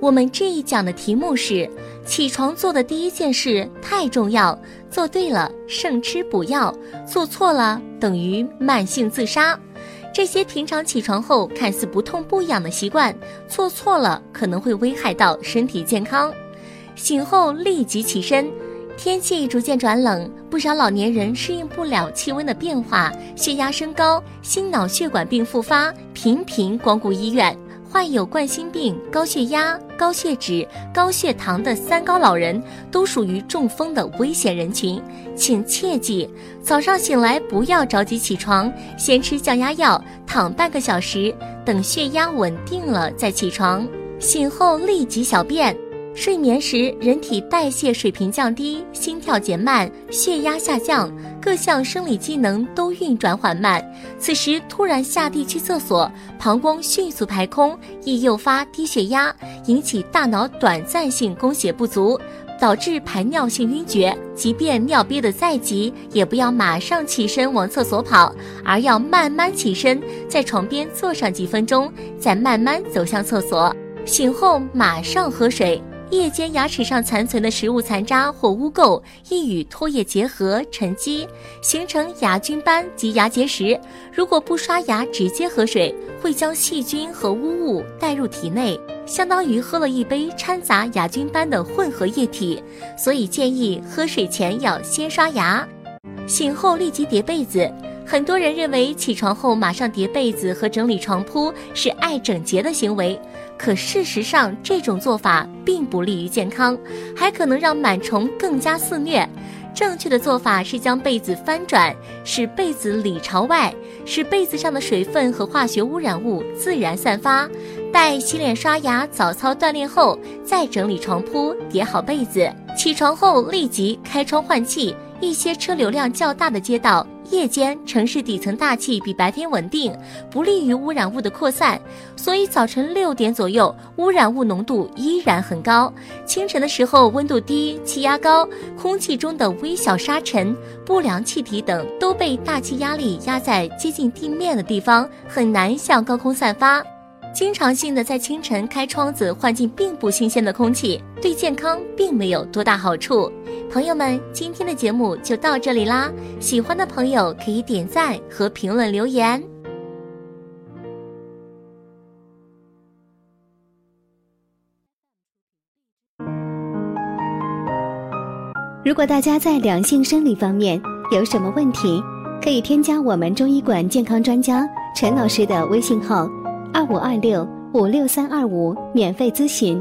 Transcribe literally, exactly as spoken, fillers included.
我们这一讲的题目是：起床做的第一件事太重要，做对了胜吃补药，做错了等于慢性自杀。这些平常起床后看似不痛不痒的习惯，做错了可能会危害到身体健康。醒后立即起身。天气逐渐转冷，不少老年人适应不了气温的变化，血压升高，心脑血管病复发，频频光顾医院。患有冠心病、高血压、高血脂、高血糖的三高老人都属于中风的危险人群，请切记，早上醒来不要着急起床，先吃降压药，躺半个小时，等血压稳定了再起床。醒后立即小便。睡眠时，人体代谢水平降低，心跳减慢，血压下降，各项生理机能都运转缓慢。此时突然下地去厕所，膀胱迅速排空，易诱发低血压，引起大脑短暂性供血不足，导致排尿性晕厥。即便尿憋得再急，也不要马上起身往厕所跑，而要慢慢起身，在床边坐上几分钟，再慢慢走向厕所。醒后马上喝水。夜间牙齿上残存的食物残渣或污垢易与唾液结合沉积，形成牙菌斑及牙结石。如果不刷牙直接喝水，会将细菌和污物带入体内，相当于喝了一杯掺杂牙菌斑的混合液体，所以建议喝水前要先刷牙。醒后立即叠被子。很多人认为起床后马上叠被子和整理床铺是爱整洁的行为，可事实上这种做法并不利于健康，还可能让螨虫更加肆虐。正确的做法是将被子翻转，使被子里朝外，使被子上的水分和化学污染物自然散发。待洗脸刷牙早操锻炼后，再整理床铺，叠好被子。起床后立即开窗换气。一些车流量较大的街道，夜间城市底层大气比白天稳定，不利于污染物的扩散，所以早晨六点左右污染物浓度依然很高。清晨的时候温度低，气压高，空气中的微小沙尘、不良气体等都被大气压力压在接近地面的地方，很难向高空散发。经常性的在清晨开窗子换进并不新鲜的空气，对健康并没有多大好处。朋友们，今天的节目就到这里啦，喜欢的朋友可以点赞和评论留言。如果大家在两性生理方面有什么问题，可以添加我们中医馆健康专家陈老师的微信号二五二六五六三二五免费咨询。